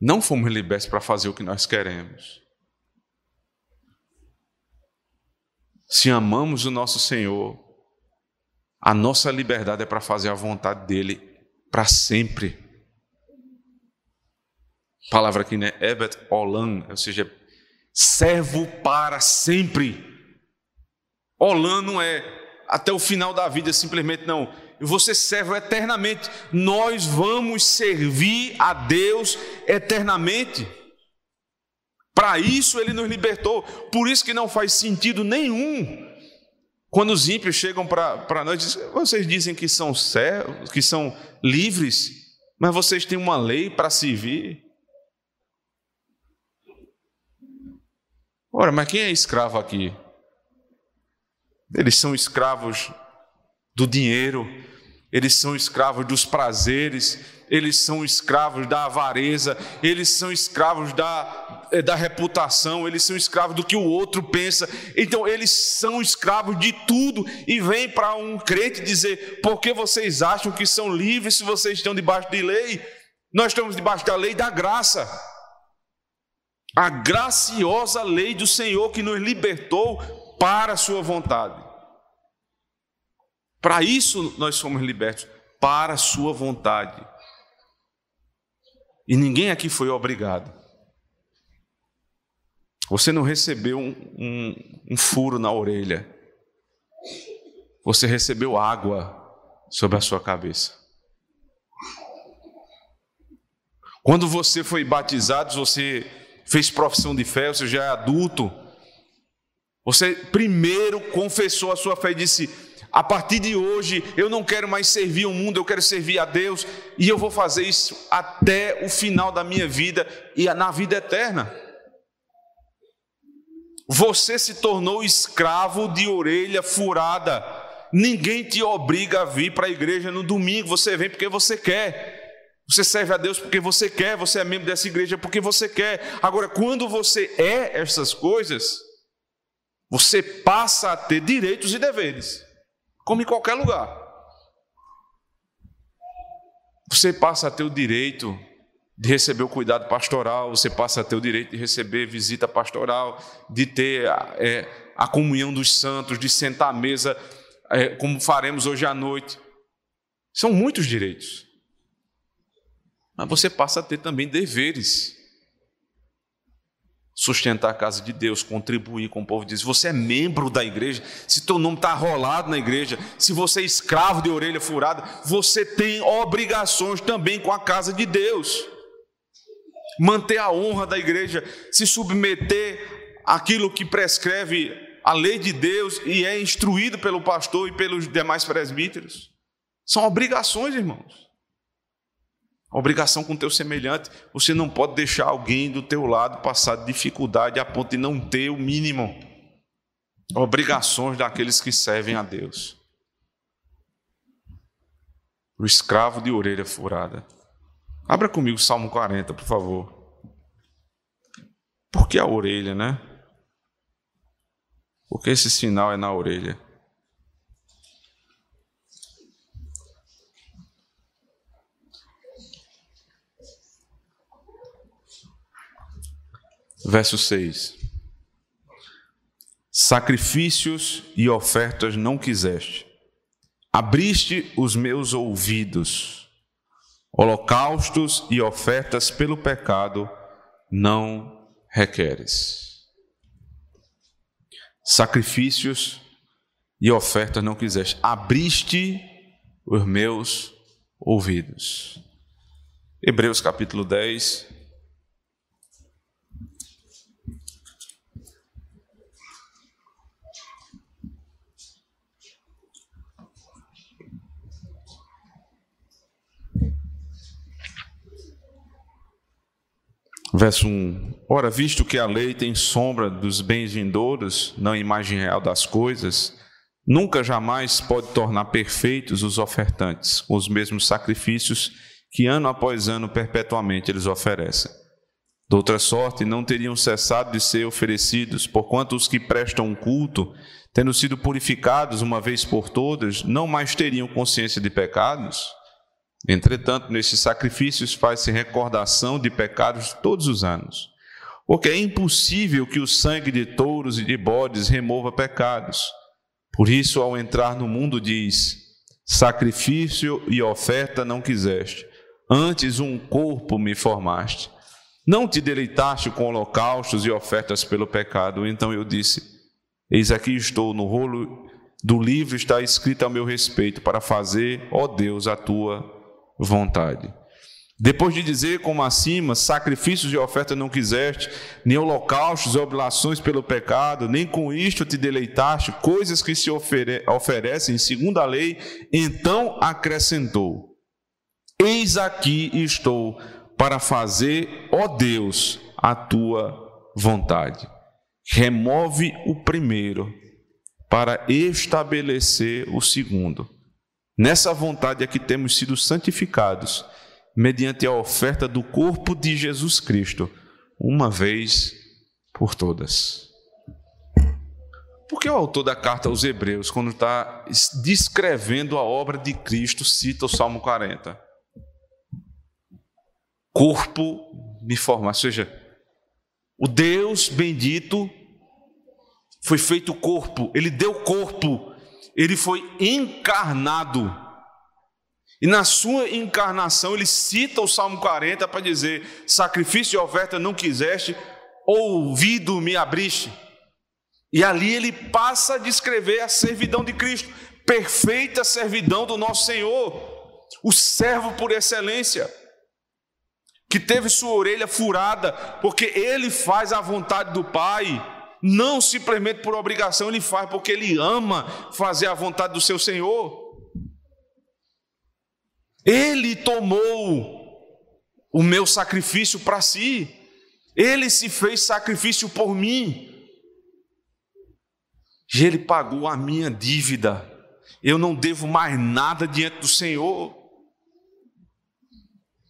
Não fomos libertos para fazer o que nós queremos. Se amamos o nosso Senhor, a nossa liberdade é para fazer a vontade dEle para sempre. A palavra aqui, né? Ebed Olam, ou seja, servo para sempre. Olã não é até o final da vida, simplesmente não. Eu vou ser servo eternamente. Nós vamos servir a Deus eternamente. Para isso Ele nos libertou. Por isso que não faz sentido nenhum quando os ímpios chegam para nós e dizem: vocês dizem que são servos, que são livres, mas vocês têm uma lei para servir. Ora, mas quem é escravo aqui? Eles são escravos do dinheiro, eles são escravos dos prazeres, eles são escravos da avareza, eles são escravos da reputação, eles são escravos do que o outro pensa. Então eles são escravos de tudo. E vem para um crente dizer: por que vocês acham que são livres se vocês estão debaixo de lei? Nós estamos debaixo da lei da graça, a graciosa lei do Senhor que nos libertou para a sua vontade. Para isso nós somos libertos, para a sua vontade. E ninguém aqui foi obrigado. Você não recebeu um furo na orelha. Você recebeu água sobre a sua cabeça. Quando você foi batizado, você fez profissão de fé, você já é adulto. Você primeiro confessou a sua fé e disse: a partir de hoje eu não quero mais servir o mundo, eu quero servir a Deus, e eu vou fazer isso até o final da minha vida e na vida eterna. Você se tornou escravo de orelha furada. Ninguém te obriga a vir para a igreja no domingo. Você vem porque você quer. Você serve a Deus porque você quer. Você é membro dessa igreja porque você quer. Agora, quando você é essas coisas, você passa a ter direitos e deveres, como em qualquer lugar. Você passa a ter o direito de receber o cuidado pastoral, você passa a ter o direito de receber visita pastoral, de ter a comunhão dos santos, de sentar à mesa, como faremos hoje à noite. São muitos direitos. Mas você passa a ter também deveres. Sustentar a casa de Deus, contribuir com o povo de Deus. Você é membro da igreja, se teu nome está rolado na igreja, se você é escravo de orelha furada, você tem obrigações também com a casa de Deus. Manter a honra da igreja, se submeter àquilo que prescreve a lei de Deus e é instruído pelo pastor e pelos demais presbíteros. São obrigações, irmãos. Obrigação com o teu semelhante. Você não pode deixar alguém do teu lado passar dificuldade a ponto de não ter o mínimo. Obrigações daqueles que servem a Deus. O escravo de orelha furada. Abra comigo o Salmo 40, por favor. Por que a orelha, né? Porque esse sinal é na orelha. Verso 6. Sacrifícios e ofertas não quiseste. Abriste os meus ouvidos. Holocaustos e ofertas pelo pecado não requeres. Sacrifícios e ofertas não quiseste. Abriste os meus ouvidos. Hebreus capítulo 10. Verso 1. Ora, visto que a lei tem sombra dos bens vindouros, não imagem real das coisas, nunca jamais pode tornar perfeitos os ofertantes, com os mesmos sacrifícios que ano após ano perpetuamente eles oferecem. De outra sorte, não teriam cessado de ser oferecidos, porquanto os que prestam culto, tendo sido purificados uma vez por todas, não mais teriam consciência de pecados. Entretanto, nesses sacrifícios faz-se recordação de pecados todos os anos, porque é impossível que o sangue de touros e de bodes remova pecados. Por isso, ao entrar no mundo, diz: sacrifício e oferta não quiseste, antes um corpo me formaste. Não te deleitaste com holocaustos e ofertas pelo pecado. Então eu disse: Eis aqui estou, no rolo do livro está escrito a meu respeito, para fazer, ó Deus, a tua vontade. Depois de dizer, como acima, sacrifícios e oferta não quiseste, nem holocaustos e oblações pelo pecado, nem com isto te deleitaste, coisas que se oferecem segundo a lei, então acrescentou: eis aqui estou para fazer, ó Deus, a tua vontade. Remove o primeiro para estabelecer o segundo. Nessa vontade é que temos sido santificados, mediante a oferta do corpo de Jesus Cristo, uma vez por todas. Por que o autor da carta aos Hebreus, quando está descrevendo a obra de Cristo, cita o Salmo 40? Corpo me formar, ou seja, o Deus bendito foi feito corpo, ele deu corpo, ele foi encarnado. E na sua encarnação ele cita o Salmo 40 para dizer: sacrifício e oferta não quiseste, ouvido me abriste. E ali ele passa a descrever a servidão de Cristo, perfeita servidão do nosso Senhor, o servo por excelência, que teve sua orelha furada, porque ele faz a vontade do Pai, não simplesmente por obrigação, ele faz porque ele ama fazer a vontade do seu Senhor. Ele tomou o meu sacrifício para si. Ele se fez sacrifício por mim. E ele pagou a minha dívida. Eu não devo mais nada diante do Senhor.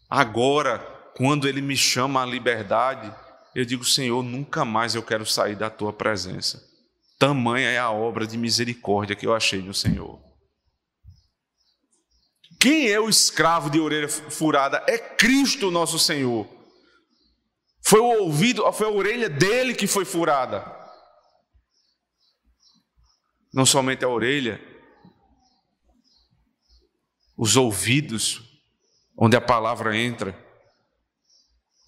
Agora, quando ele me chama à liberdade, eu digo: Senhor, nunca mais eu quero sair da tua presença. Tamanha é a obra de misericórdia que eu achei no Senhor. Quem é o escravo de orelha furada? É Cristo nosso Senhor. Foi o ouvido, foi a orelha dele que foi furada. Não somente a orelha, os ouvidos, onde a palavra entra,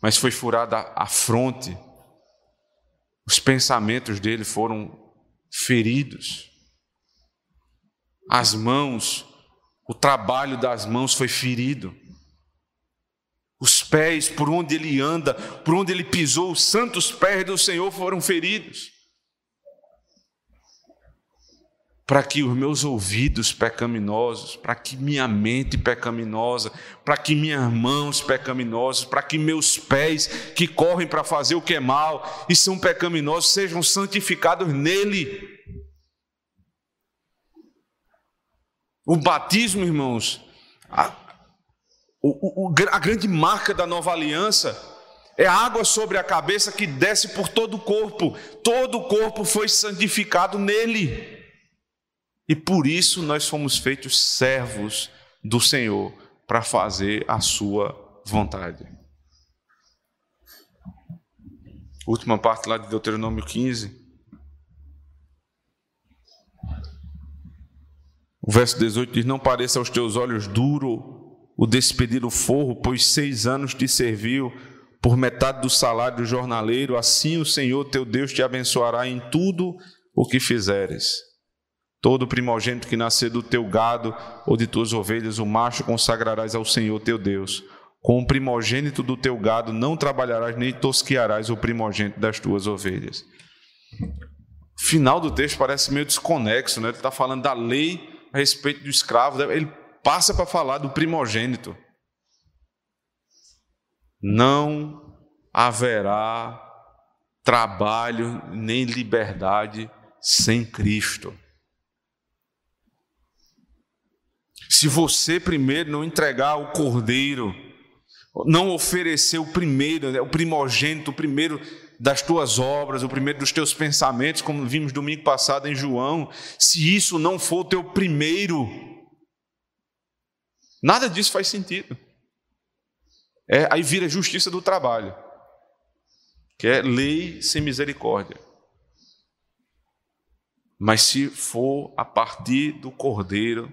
mas foi furada a fronte. Os pensamentos dele foram feridos. As mãos, o trabalho das mãos foi ferido. Os pés, por onde ele anda, por onde ele pisou, os santos pés do Senhor foram feridos. Para que os meus ouvidos pecaminosos, para que minha mente pecaminosa, para que minhas mãos pecaminosas, para que meus pés, que correm para fazer o que é mal e são pecaminosos, sejam santificados nele. O batismo, irmãos, a grande marca da nova aliança é a água sobre a cabeça que desce por todo o corpo. Todo o corpo foi santificado nele. E por isso nós fomos feitos servos do Senhor, para fazer a sua vontade. Última parte lá de Deuteronômio 15. O verso 18 diz: não pareça aos teus olhos duro o despedir o forro, pois 6 anos te serviu por metade do salário do jornaleiro, assim o Senhor teu Deus te abençoará em tudo o que fizeres. Todo primogênito que nascer do teu gado ou de tuas ovelhas, o macho consagrarás ao Senhor teu Deus. Com o primogênito do teu gado não trabalharás nem tosquearás o primogênito das tuas ovelhas. O final do texto parece meio desconexo, né? Ele está falando da lei a respeito do escravo, ele passa para falar do primogênito. Não haverá trabalho nem liberdade sem Cristo. Se você primeiro não entregar o cordeiro, não oferecer o primogênito, o primeiro das tuas obras, o primeiro dos teus pensamentos, como vimos domingo passado em João, se isso não for o teu primeiro, nada disso faz sentido. Aí vira a justiça do trabalho, que é lei sem misericórdia. Mas se for a partir do cordeiro,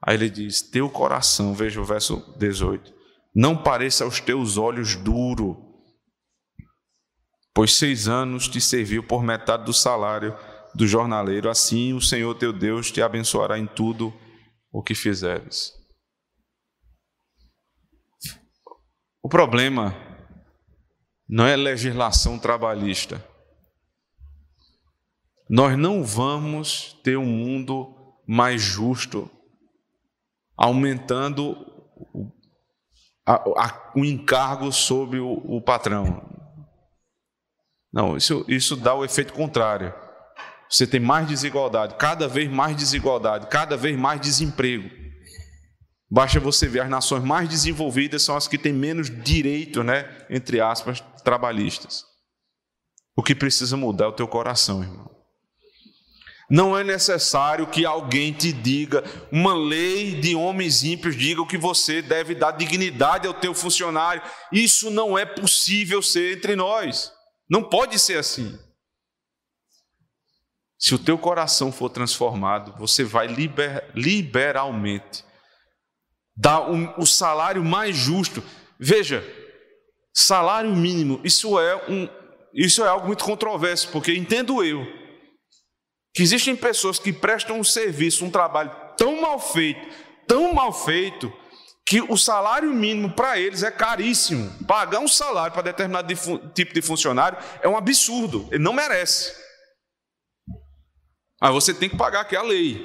aí ele diz: teu coração, veja o verso 18, não pareça aos teus olhos duro, pois 6 anos te serviu por metade do salário do jornaleiro, assim o Senhor teu Deus te abençoará em tudo o que fizeres. O problema não é legislação trabalhista. Nós não vamos ter um mundo mais justo, aumentando o encargo sobre o patrão. Não, isso dá o efeito contrário. Você tem mais desigualdade, cada vez mais desigualdade, cada vez mais desemprego. Basta você ver, as nações mais desenvolvidas são as que têm menos direitos, né, entre aspas, trabalhistas. O que precisa mudar é o teu coração, irmão. Não é necessário que alguém te diga, uma lei de homens ímpios diga que você deve dar dignidade ao teu funcionário. Isso não é possível ser entre nós. Não pode ser assim. Se o teu coração for transformado, você vai liberalmente dar o salário mais justo. Veja, salário mínimo, isso é algo muito controverso, porque entendo eu que existem pessoas que prestam um serviço, um trabalho tão mal feito, que o salário mínimo para eles é caríssimo. Pagar um salário para determinado tipo de funcionário é um absurdo, ele não merece. Aí você tem que pagar aqui a lei.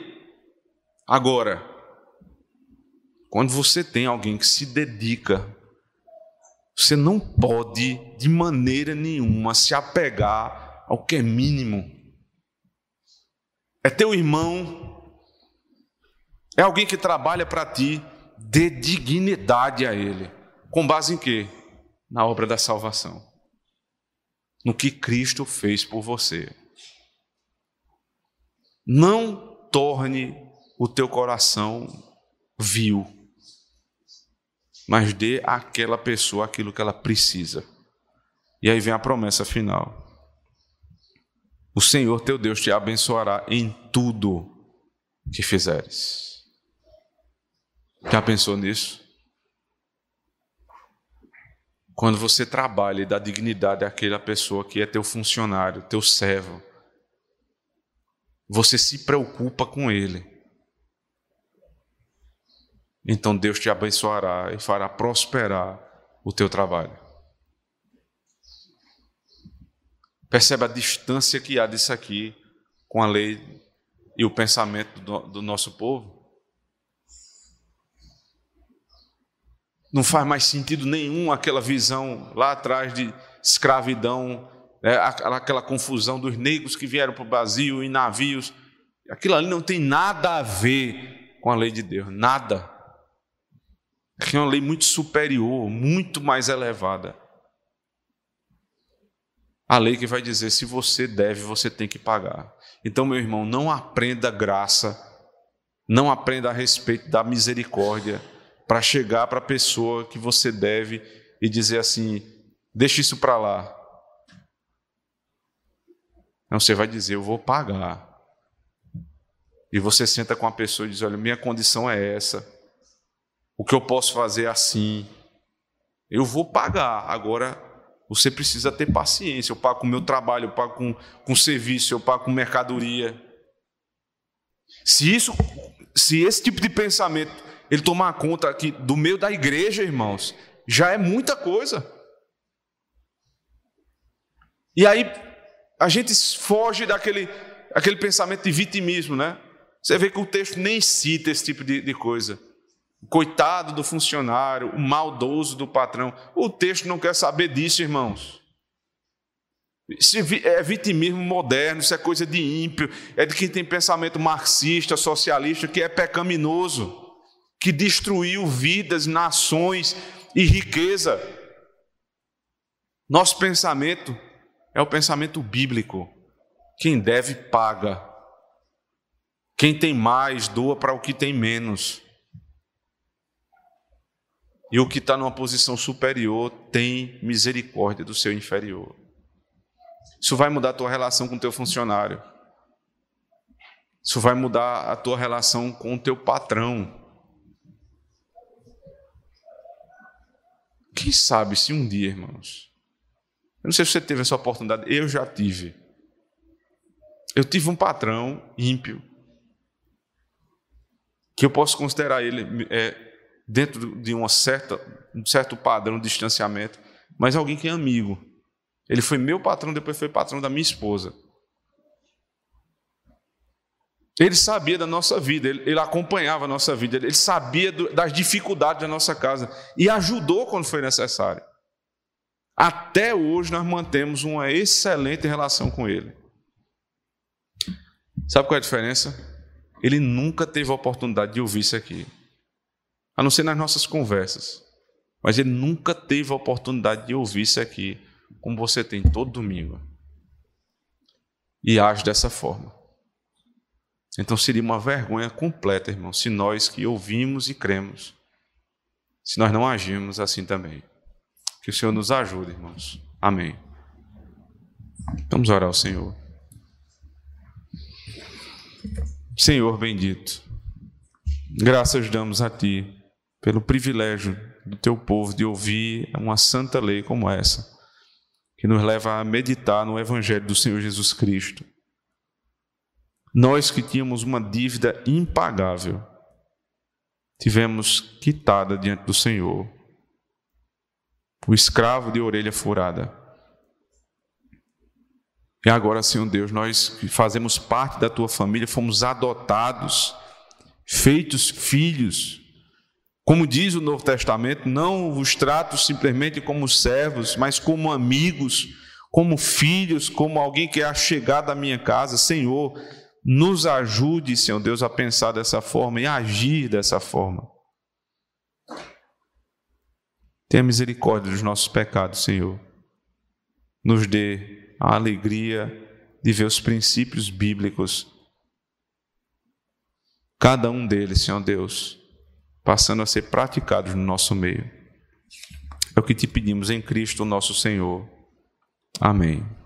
Agora, quando você tem alguém que se dedica, você não pode de maneira nenhuma se apegar ao que é mínimo. É teu irmão, é alguém que trabalha para ti, dê dignidade a ele. Com base em quê? Na obra da salvação. No que Cristo fez por você. Não torne o teu coração vil, mas dê àquela pessoa aquilo que ela precisa. E aí vem a promessa final. O Senhor teu Deus te abençoará em tudo que fizeres. Já pensou nisso? Quando você trabalha e dá dignidade àquela pessoa que é teu funcionário, teu servo, você se preocupa com ele. Então Deus te abençoará e fará prosperar o teu trabalho. Percebe a distância que há disso aqui com a lei e o pensamento do nosso povo? Não faz mais sentido nenhum aquela visão lá atrás de escravidão, né? Aquela confusão dos negros que vieram para o Brasil em navios. Aquilo ali não tem nada a ver com a lei de Deus, nada. É uma lei muito superior, muito mais elevada. A lei que vai dizer, se você deve, você tem que pagar. Então, meu irmão, não aprenda graça, não aprenda a respeito da misericórdia, para chegar para a pessoa que você deve e dizer assim, deixa isso para lá. Não, você vai dizer, eu vou pagar. E você senta com a pessoa e diz, olha, minha condição é essa, o que eu posso fazer é assim, eu vou pagar. Agora, você precisa ter paciência, eu pago com o meu trabalho, eu pago com serviço, eu pago com mercadoria. Se esse tipo de pensamento ele tomar conta aqui do meio da igreja, irmãos, já é muita coisa. E aí a gente foge daquele pensamento de vitimismo, né? Você vê que o texto nem cita esse tipo de coisa. Coitado do funcionário, o maldoso do patrão. O texto não quer saber disso, irmãos. Isso é vitimismo moderno, isso é coisa de ímpio, é de quem tem pensamento marxista, socialista, que é pecaminoso, que destruiu vidas, nações e riqueza. Nosso pensamento é o pensamento bíblico. Quem deve, paga. Quem tem mais, doa para o que tem menos. E o que está numa posição superior tem misericórdia do seu inferior. Isso vai mudar a tua relação com o teu funcionário. Isso vai mudar a tua relação com o teu patrão. Quem sabe se um dia, irmãos, eu não sei se você teve essa oportunidade, eu já tive, Eu tive um patrão ímpio, que eu posso considerar ele dentro de um certo padrão de distanciamento, mas alguém que é amigo. Ele foi meu patrão, depois foi patrão da minha esposa. Ele sabia da nossa vida, ele acompanhava a nossa vida, ele sabia das dificuldades da nossa casa e ajudou quando foi necessário. Até hoje nós mantemos uma excelente relação com ele. Sabe qual é a diferença? Ele nunca teve a oportunidade de ouvir isso aqui, a não ser nas nossas conversas. Mas ele nunca teve a oportunidade de ouvir isso aqui, como você tem todo domingo. E age dessa forma. Então seria uma vergonha completa, irmão, se nós que ouvimos e cremos, se nós não agirmos assim também. Que o Senhor nos ajude, irmãos. Amém. Vamos orar ao Senhor. Senhor bendito, graças damos a Ti pelo privilégio do Teu povo de ouvir uma santa lei como essa, que nos leva a meditar no Evangelho do Senhor Jesus Cristo. Nós que tínhamos uma dívida impagável, tivemos quitada diante do Senhor. O escravo de orelha furada. E agora, Senhor Deus, nós que fazemos parte da Tua família, fomos adotados, feitos filhos. Como diz o Novo Testamento, não os trato simplesmente como servos, mas como amigos, como filhos, como alguém que é achegado à minha casa. Senhor, nos ajude, Senhor Deus, a pensar dessa forma e agir dessa forma. Tenha misericórdia dos nossos pecados, Senhor. Nos dê a alegria de ver os princípios bíblicos, cada um deles, Senhor Deus, passando a ser praticados no nosso meio. É o que te pedimos em Cristo, nosso Senhor. Amém.